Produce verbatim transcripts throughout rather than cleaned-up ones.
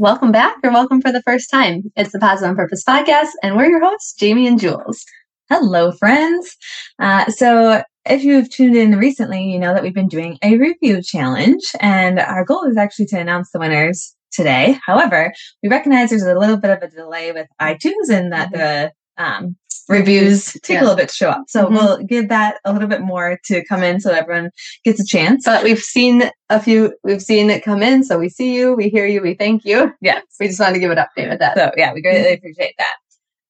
Welcome back, or welcome for the first time. It's the Positive on Purpose podcast, and we're your hosts, Jamie and Jules. Hello, friends. Uh, so if you've tuned in recently, you know that we've been doing a review challenge, and our goal is actually to announce the winners today. However, we recognize there's a little bit of a delay with iTunes and that mm-hmm. the um, reviews take yeah. a little bit to show up. So mm-hmm. we'll give that a little bit more to come in so everyone gets a chance. But we've seen a few, we've seen it come in. So we see you, we hear you, we thank you. Yes. We just wanted to give an update with that. So yeah, we greatly appreciate that.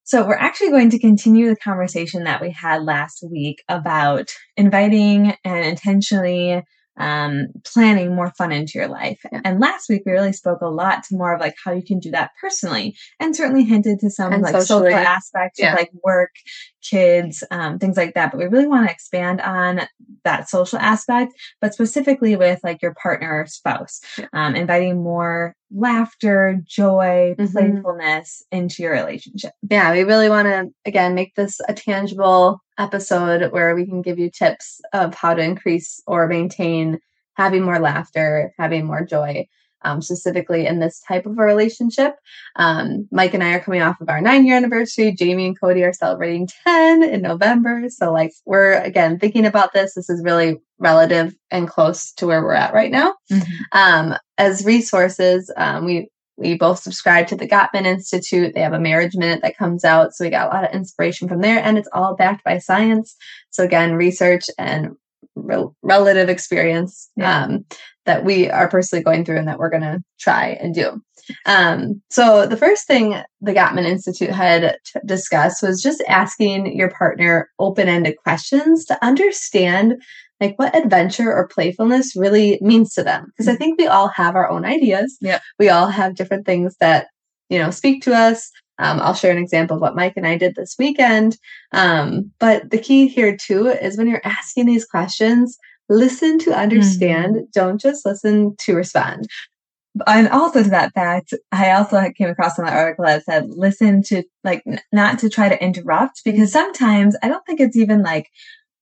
So we're actually going to continue the conversation that we had last week about inviting and intentionally um, planning more fun into your life. Yeah. And last week we really spoke a lot to more of like how you can do that personally, and certainly hinted to some and like social aspects yeah. of like work, kids, um, things like that. But we really want to expand on that social aspect, but specifically with like your partner or spouse, yeah. um, inviting more laughter, joy, mm-hmm. playfulness into your relationship. Yeah. We really want to, again, make this a tangible episode where we can give you tips of how to increase or maintain having more laughter, having more joy, um, specifically in this type of a relationship. Um, Mike and I are coming off of our nine year anniversary. Jamie and Cody are celebrating ten in November. So like we're, again, thinking about this. This is really relative and close to where we're at right now. Mm-hmm. Um, as resources, um, we, We both subscribe to the Gottman Institute. They have a Marriage Minute that comes out. So we got a lot of inspiration from there, and it's all backed by science. So again, research and re- relative experience yeah. um, that we are personally going through and that we're going to try and do. Um, so the first thing the Gottman Institute had t- discussed was just asking your partner open-ended questions to understand like what adventure or playfulness really means to them. Because I think we all have our own ideas. Yeah. We all have different things that, you know, speak to us. Um, I'll share an example of what Mike and I did this weekend. Um, but the key here too is when you're asking these questions, listen to understand. Mm-hmm. Don't just listen to respond. And also to that fact, I also came across in that article that said, listen to like, n- not to try to interrupt, because sometimes I don't think it's even like,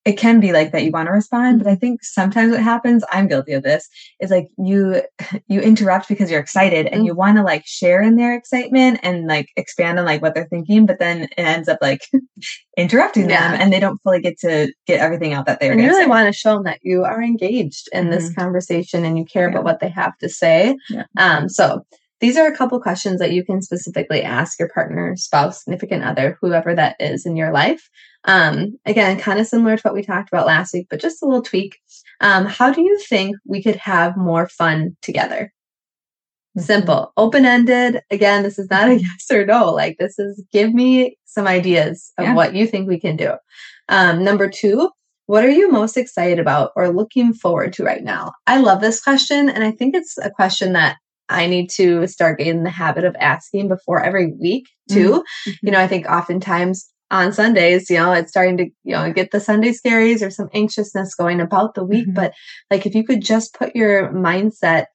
it can be like that you want to respond, but I think sometimes what happens, I'm guilty of this, is like you, you interrupt because you're excited and you want to like share in their excitement and like expand on like what they're thinking, but then it ends up like interrupting yeah. them and they don't fully get to get everything out that they were going to really say. Want to show them that you are engaged in mm-hmm. this conversation and you care yeah. about what they have to say. Yeah. Um, so these are a couple questions that you can specifically ask your partner, spouse, significant other, whoever that is in your life. Um, again, kind of similar to what we talked about last week, but just a little tweak. Um, how do you think we could have more fun together? Mm-hmm. Simple, open-ended. Again, this is not a yes or no. Like this is, give me some ideas of yeah. what you think we can do. Um, number two, what are you most excited about or looking forward to right now? I love this question. And I think it's a question that I need to start getting in the habit of asking before every week too. Mm-hmm. You know, I think oftentimes on Sundays, you know, it's starting to, you know, get the Sunday scaries or some anxiousness going about the week. Mm-hmm. But like, if you could just put your mindset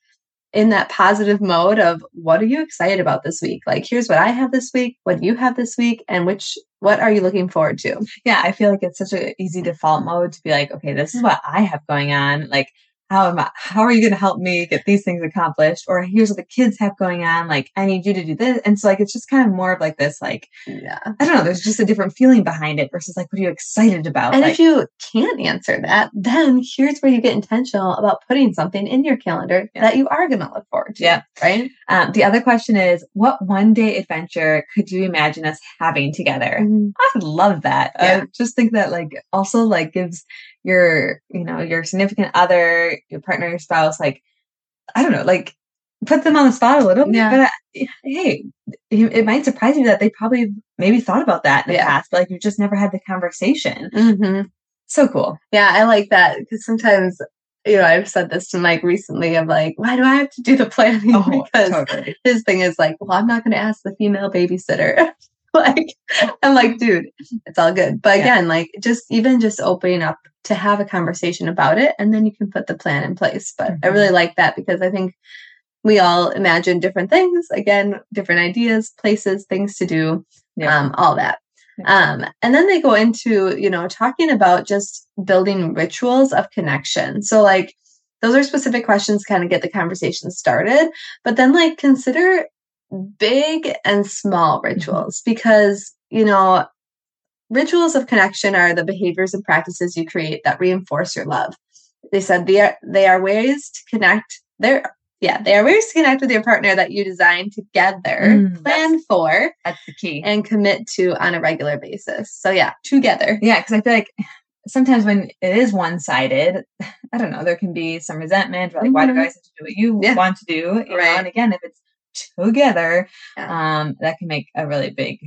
in that positive mode of what are you excited about this week? Like, here's what I have this week, what do you have this week, and which, what are you looking forward to? Yeah. I feel like it's such an easy default mode to be like, okay, this is what I have going on. Like, How am I, how are you going to help me get these things accomplished? Or here's what the kids have going on. Like, I need you to do this. And so like, it's just kind of more of like this, like, yeah. I don't know, there's just a different feeling behind it versus like, what are you excited about? And like, if you can't answer that, then here's where you get intentional about putting something in your calendar yeah. that you are going to look forward to. Yeah. Right. Um, the other question is, what one day adventure could you imagine us having together? Mm-hmm. I love that. Yeah. I just think that like also like gives your, you know, your significant other, your partner, your spouse, like, I don't know, like put them on the spot a little bit, yeah. but I, hey, it might surprise you that they probably maybe thought about that in yeah. the past, but like you just never had the conversation. Mm-hmm. So cool. Yeah. I like that because sometimes, you know, I've said this to Mike recently of like, why do I have to do the planning? Oh, because totally. His thing is like, well, I'm not going to ask the female babysitter. like, I'm like, dude, it's all good. But again, yeah. like just even just opening up to have a conversation about it, and then you can put the plan in place. But mm-hmm. I really like that, because I think we all imagine different things, again, different ideas, places, things to do, yeah. um, all that. Um, and then they go into, you know, talking about just building rituals of connection. So like, those are specific questions to kind of get the conversation started, but then like consider big and small rituals, mm-hmm. because, you know, rituals of connection are the behaviors and practices you create that reinforce your love. They said they are, they are ways to connect there. Yeah, they are ways to connect with your partner that you design together, mm, plan that's, for. That's the key. And commit to on a regular basis. So yeah, together. Yeah, because I feel like sometimes when it is one-sided, I don't know, there can be some resentment. Like, mm-hmm. why do I have to do what you yeah. want to do? You right. know? And again, if it's together, yeah. um, that can make a really big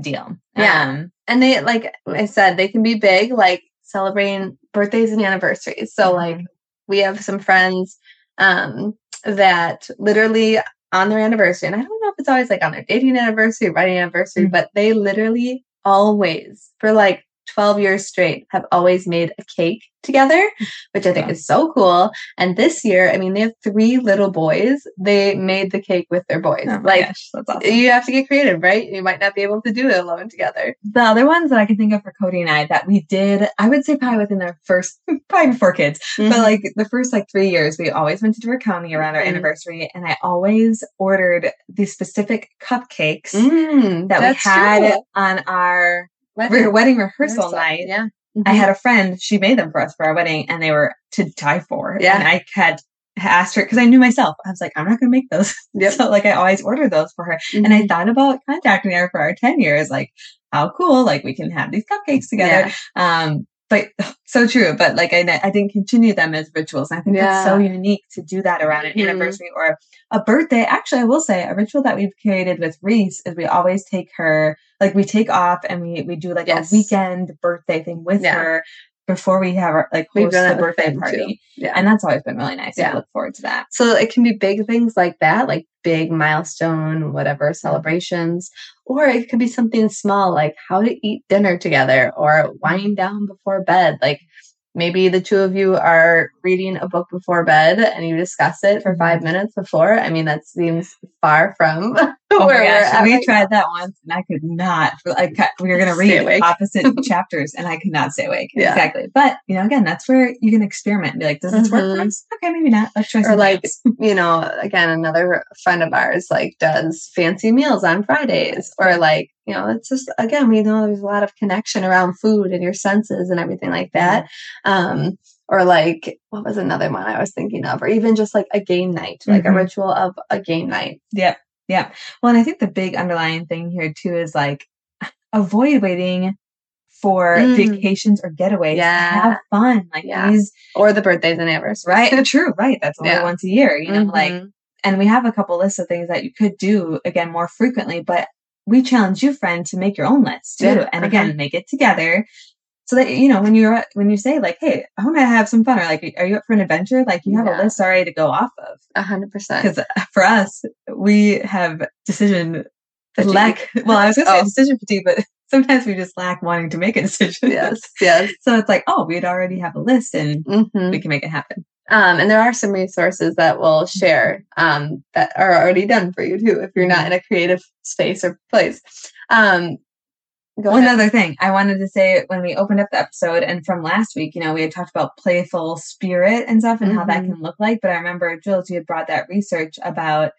deal. Yeah. Um, and they, like I said, they can be big, like celebrating birthdays and anniversaries. So mm-hmm. like we have some friends um that literally on their anniversary, and I don't know if it's always like on their dating anniversary, wedding anniversary, mm-hmm. but they literally always for like twelve years straight have always made a cake together, which I think yeah. is so cool. And this year, I mean, they have three little boys. They made the cake with their boys. Oh like gosh, that's awesome. You have to get creative, right? You might not be able to do it alone together. The other ones that I can think of for Cody and I that we did, I would say probably within their first, probably before kids, mm-hmm. but like the first like three years, we always went to Durant County around our mm-hmm. anniversary. And I always ordered these specific cupcakes mm, that we had true. on our Wedding. Re- wedding rehearsal, rehearsal night. Yeah. Mm-hmm. I had a friend, she made them for us for our wedding, and they were to die for. Yeah. And I had asked her, because I knew myself, I was like, I'm not going to make those. Yep. So like I always order those for her. Mm-hmm. And I thought about contacting her for our ten years, like how cool, like we can have these cupcakes together. Yeah. Um, but so true. But like I, I didn't continue them as rituals. And I think yeah. that's so unique to do that around an mm-hmm. anniversary or a birthday. Actually, I will say a ritual that we've created with Reese is we always take her, like we take off and we we do like yes. a weekend birthday thing with yeah. her before we have our, like host the birthday party. Yeah. And that's always been really nice. Yeah. I look forward to that. So it can be big things like that, like big milestone, whatever celebrations, or it could be something small, like how to eat dinner together or wind down before bed. Like maybe the two of you are reading a book before bed and you discuss it for five minutes before. I mean, that seems far from where oh we're at. We tried that once and I could not, like, we were going to read opposite chapters and I could not stay awake. Yeah. Exactly. But, you know, again, that's where you can experiment and be like, does this mm-hmm. work for us? Okay, maybe not. Let's try something Or like, else. You know, again, another friend of ours, like, does fancy meals on Fridays or like, you know, it's just, again, we know there's a lot of connection around food and your senses and everything like that. Um, or like, what was another one I was thinking of? Or even just like a game night, like mm-hmm. a ritual of a game night. Yeah. Yeah. Well, and I think the big underlying thing here too is like avoid waiting for mm. vacations or getaways. Yeah. Have fun. Like yeah. these. Or the birthdays and anniversaries. Right. True. Right. That's only yeah. once a year, you know, mm-hmm. like, and we have a couple lists of things that you could do again, more frequently, but we challenge you, friend, to make your own list too. Yeah. And again, uh-huh. make it together so that, you know, when you're, when you say like, hey, I want to have some fun, or like, are you up for an adventure? Like you have yeah. a list already to go off of. A hundred percent. Because for us, we have decision fatigue. lack. Well, I was going to say oh. decision fatigue, but sometimes we just lack wanting to make a decision. Yes. Yes. So it's like, oh, we'd already have a list and mm-hmm. we can make it happen. Um, and there are some resources that we'll share um, that are already done for you too, if you're not in a creative space or place. Um, One ahead. Other thing I wanted to say when we opened up the episode and from last week, you know, we had talked about playful spirit and stuff and mm-hmm. how that can look like. But I remember, Jules, you had brought that research about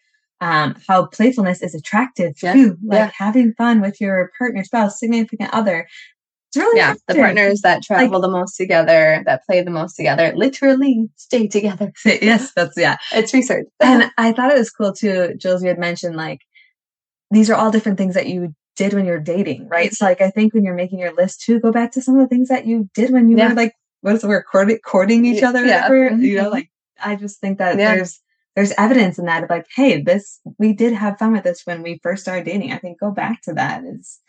um, how playfulness is attractive yeah. too, like yeah. having fun with your partner, spouse, significant other. Really yeah, active. The partners that travel like, the most together, that play the most together, literally stay together. Yes, that's, yeah. It's research. And I thought it was cool too, Jules, you had mentioned like, these are all different things that you did when you're dating, right? Mm-hmm. So like, I think when you're making your list too, go back to some of the things that you did when you yeah. were like, what is the word, courting, courting each other? Yeah. Or whatever, you know, like, I just think that yeah. there's there's evidence in that of like, hey, this, we did have fun with this when we first started dating. I think go back to that is...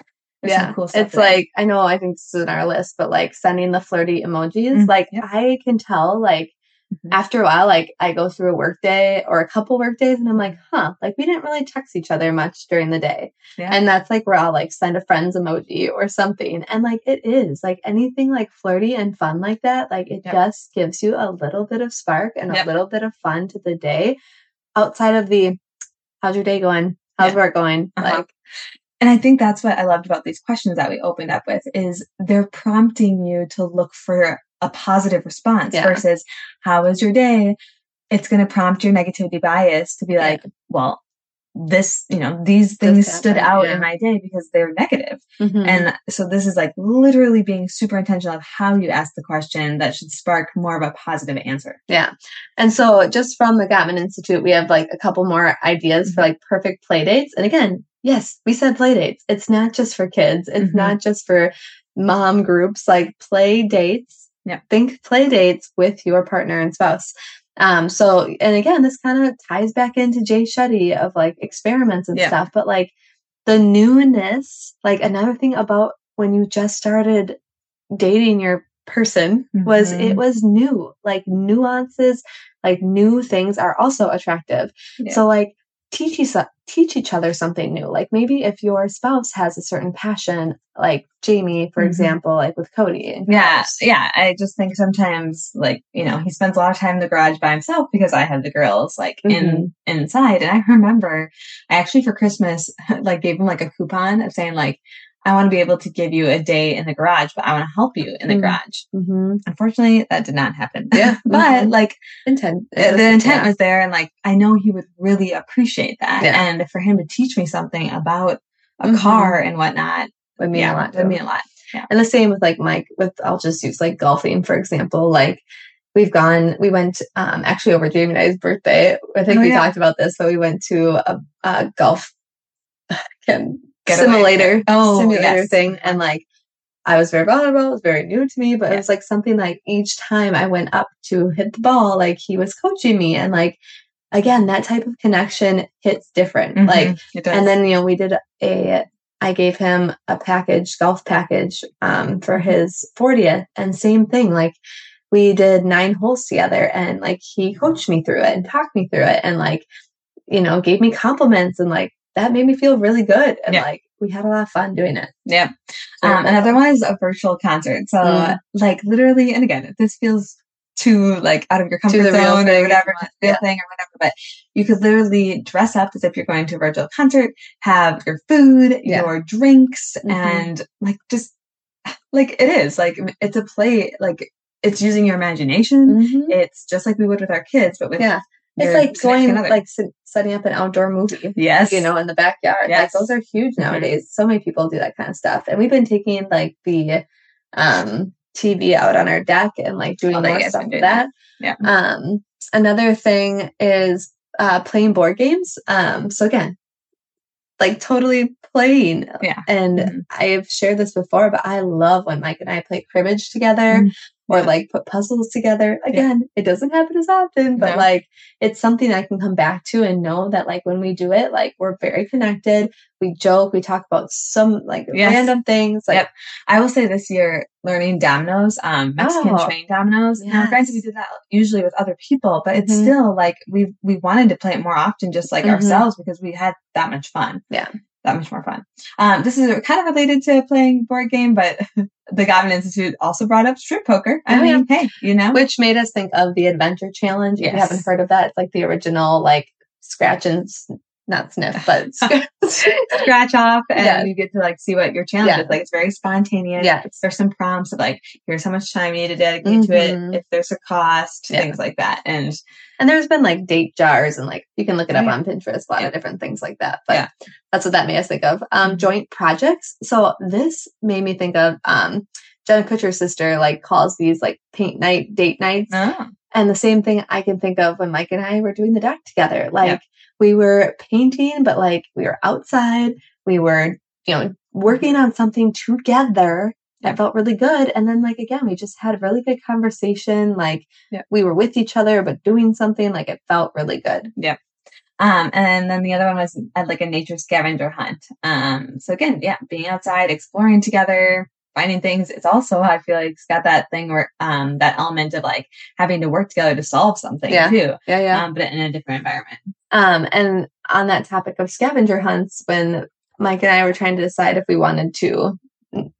There's yeah, cool it's like, I know, I think this is in our list, but like sending the flirty emojis, mm-hmm. like yeah. I can tell like Mm-hmm. After a while, like I go through a work day or a couple work days and I'm like, huh, like we didn't really text each other much during the day. Yeah. And that's like where I'll like send a friend's emoji or something. And like, it is like anything like flirty and fun like that. Like it yep. just gives you a little bit of spark and yep. a little bit of fun to the day outside of the, how's your day going? How's yeah. work going? Uh-huh. Like, and I think that's what I loved about these questions that we opened up with is they're prompting you to look for a positive response yeah. versus how is your day? It's going to prompt your negativity bias to be like, yeah. well, this, you know, these things this stood happened, out yeah. in my day because they're negative. Mm-hmm. And so this is like literally being super intentional of how you ask the question that should spark more of a positive answer. Yeah. And so just from the Gottman Institute, we have like a couple more ideas mm-hmm. for like perfect play dates. And again, yes, we said play dates. It's not just for kids. It's mm-hmm. not just for mom groups, like play dates. Yeah. Think play dates with your partner and spouse. Um, so, and again, this kind of ties back into Jay Shetty of like experiments and yeah. stuff, but like the newness, like another thing about when you just started dating your person mm-hmm. was it was new, like nuances, like new things are also attractive. Yeah. So like teach each, teach each other something new. Like maybe if your spouse has a certain passion, like Jamie, for mm-hmm. example, like with Cody. Yeah. Gosh. Yeah. I just think sometimes like, you know, he spends a lot of time in the garage by himself because I have the girls like mm-hmm. in inside. And I remember I actually for Christmas, like gave him like a coupon of saying like, I want to be able to give you a day in the garage, but I want to help you in the mm-hmm. garage. Mm-hmm. Unfortunately, that did not happen. Yeah, but mm-hmm. like intent, the intent yeah. was there. And like, I know he would really appreciate that. Yeah. And for him to teach me something about a mm-hmm. car and whatnot would mean yeah, a lot. Would mean a lot. Yeah. And the same with like Mike with, I'll just use like golfing, for example, like we've gone, we went um, actually over Jamie and I's birthday. I think oh, we yeah. talked about this, but we went to a, a golf camp. Simulator, oh, simulator yes. thing. And like, I was very vulnerable. It was very new to me, but yeah. it was like something like each time I went up to hit the ball, like he was coaching me. And like, again, that type of connection hits different. Mm-hmm. Like, it does. And then, you know, we did a, I gave him a package, golf package, um, for his fortieth and same thing. Like we did nine holes together and like, he coached me through it and talked me through it. And like, you know, gave me compliments and like, that made me feel really good. And yeah. like, we had a lot of fun doing it. Yeah. Um, another one is a virtual concert. So mm. like literally, and again, this feels too like out of your comfort zone or whatever, to the real thing or whatever, but you could literally dress up as if you're going to a virtual concert, have your food, yeah. your drinks, mm-hmm. and like, just like it is like, it's a play, like it's using your imagination. Mm-hmm. It's just like we would with our kids, but with yeah. It's You're like going, another. like setting up an outdoor movie, yes, you know, in the backyard. Yes. Like those are huge nowadays. Mm-hmm. So many people do that kind of stuff. And we've been taking like the um, T V out on our deck and like doing oh, more yes, stuff with that. that. Yeah. Um, another thing is uh, playing board games. Um, so again, like totally playing. Yeah. And mm-hmm. I've shared this before, but I love when Mike and I play cribbage together. Mm-hmm. Or yeah. like put puzzles together. Again, yeah. it doesn't happen as often, but no. like it's something I can come back to and know that like when we do it, like we're very connected. We joke, we talk about some like yes. random things. Like yep. I will say this year, learning dominoes, um, Mexican oh, train dominoes. Yes. Now, granted, we did that usually with other people, but it's mm-hmm. still like we we wanted to play it more often, just like mm-hmm. ourselves, because we had that much fun. Yeah. That much more fun. Um, this is kind of related to playing board game, but the Gottman Institute also brought up strip poker. I oh, mean, yeah. hey, you know, which made us think of the Adventure Challenge. Yes. If you haven't heard of that, it's like the original, like scratch and not sniff, but sc- scratch off, and yeah. you get to like see what your challenge yeah. is. Like it's very spontaneous. Yeah. There's some prompts of like, here's how much time you need to dedicate mm-hmm. to it. If there's a cost, yeah. things like that, and. And there's been like date jars and like, you can look it up yeah. on Pinterest, a lot yeah. of different things like that. But yeah. that's what that made us think of. Um, mm-hmm. Joint projects. So this made me think of um, Jenna Kutcher's sister, like calls these like paint night, date nights. Oh. And the same thing I can think of when Mike and I were doing the doc together. Like yeah. we were painting, but like we were outside, we were, you know, working on something together. That felt really good. And then like, again, we just had a really good conversation. Like yeah. we were with each other, but doing something like it felt really good. Yeah. Um, and then the other one was like a nature scavenger hunt. Um, so again, yeah, being outside, exploring together, finding things. It's also, I feel like it's got that thing where, um, that element of like having to work together to solve something yeah. too, yeah, yeah. Um, but in a different environment. Um, and on that topic of scavenger hunts, when Mike and I were trying to decide if we wanted to,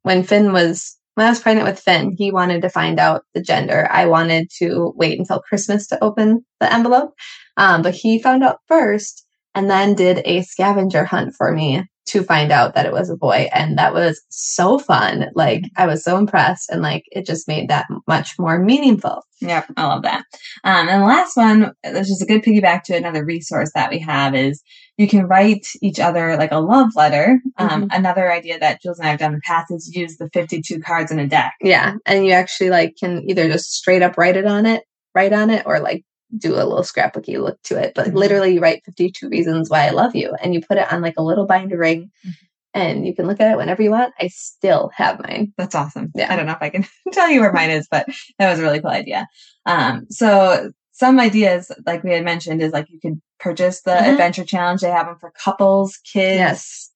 when Finn was, when I was pregnant with Finn, he wanted to find out the gender. I wanted to wait until Christmas to open the envelope. Um, but he found out first and then did a scavenger hunt for me to find out that it was a boy. And that was so fun. Like, I was so impressed, and like, it just made that much more meaningful. Yeah. I love that. Um, and the last one, which is a good piggyback to another resource that we have, is you can write each other like a love letter. Um, mm-hmm. Another idea that Jules and I have done in the past is use the fifty-two cards in a deck. Yeah. And you actually like can either just straight up write it on it, write on it, or like do a little scrapbooky look to it, but mm-hmm. literally you write fifty-two reasons why I love you, and you put it on like a little binder ring, mm-hmm. and you can look at it whenever you want. I still have mine. That's awesome. Yeah. I don't know if I can tell you where mine is, but that was a really cool idea. Um, so some ideas, like we had mentioned, is like you could purchase the mm-hmm. Adventure Challenge. They have them for couples, kids. Yes.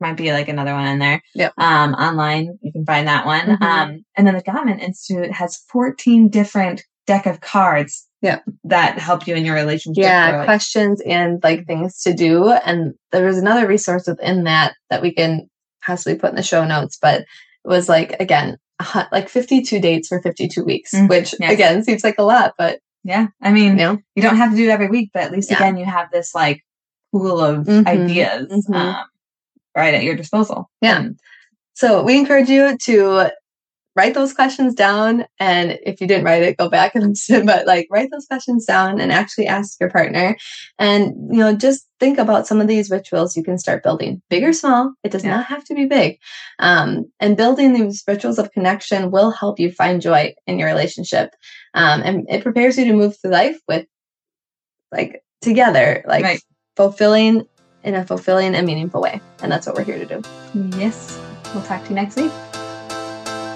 Might be like another one in there. Yep. Um, online, you can find that one. Mm-hmm. Um, and then the Gottman Institute has fourteen different deck of cards. Yeah. That help you in your relationship. Yeah. Or, like, questions and like things to do. And there was another resource within that that we can possibly put in the show notes, but it was like, again, like fifty-two dates for fifty-two weeks, mm-hmm. which yes. again, seems like a lot, but yeah, I mean, you know, you don't have to do it every week, but at least yeah. again, you have this like pool of mm-hmm. ideas mm-hmm. Um, right at your disposal. Yeah. Um, so we encourage you to write those questions down. And if you didn't write it, go back and listen, but like write those questions down and actually ask your partner. And, you know, just think about some of these rituals you can start building, big or small. It does yeah. not have to be big. Um, and building these rituals of connection will help you find joy in your relationship. Um, and it prepares you to move through life with like together, like right. fulfilling in a fulfilling and meaningful way. And that's what we're here to do. Yes. We'll talk to you next week.